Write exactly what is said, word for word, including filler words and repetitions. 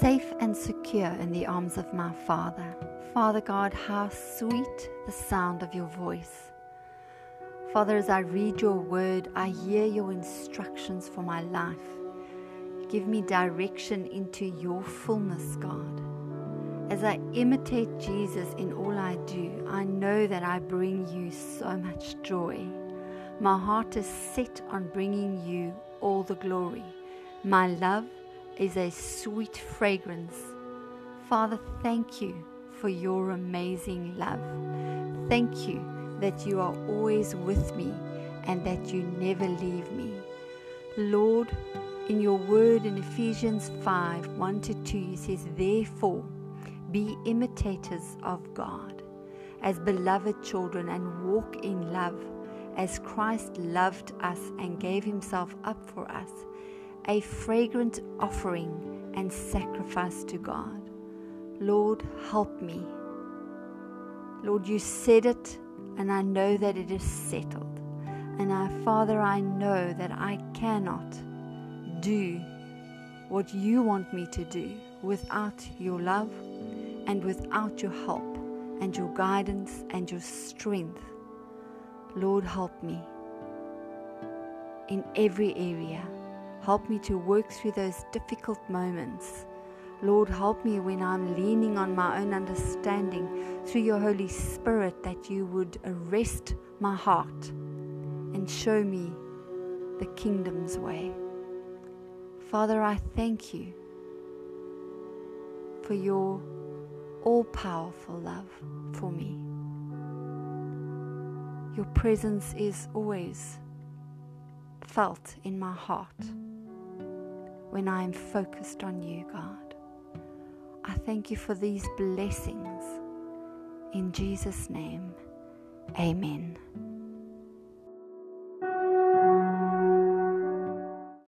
safe and secure in the arms of my Father. Father God, how sweet the sound of your voice. Father, as I read your word, I hear your instructions for my life. Give me direction into your fullness, God. As I imitate Jesus in all I do, I know that I bring you so much joy. My heart is set on bringing you all the glory. My love is a sweet fragrance. Father, thank you for your amazing love. Thank you that you are always with me and that you never leave me. Lord, in your word in Ephesians five, one to two, it says, "Therefore, be imitators of God as beloved children and walk in love as Christ loved us and gave himself up for us, a fragrant offering and sacrifice to God." Lord, help me. Lord, you said it, and I know that it is settled. And I, Father, I know that I cannot do what you want me to do without your love and without your help and your guidance and your strength. Lord, help me in every area. Help me to work through those difficult moments. Lord, help me when I'm leaning on my own understanding, through your Holy Spirit, that you would arrest my heart and show me the kingdom's way. Father, I thank you for your all-powerful love for me. Your presence is always felt in my heart when I am focused on you, God. I thank you for these blessings. In Jesus' name, amen.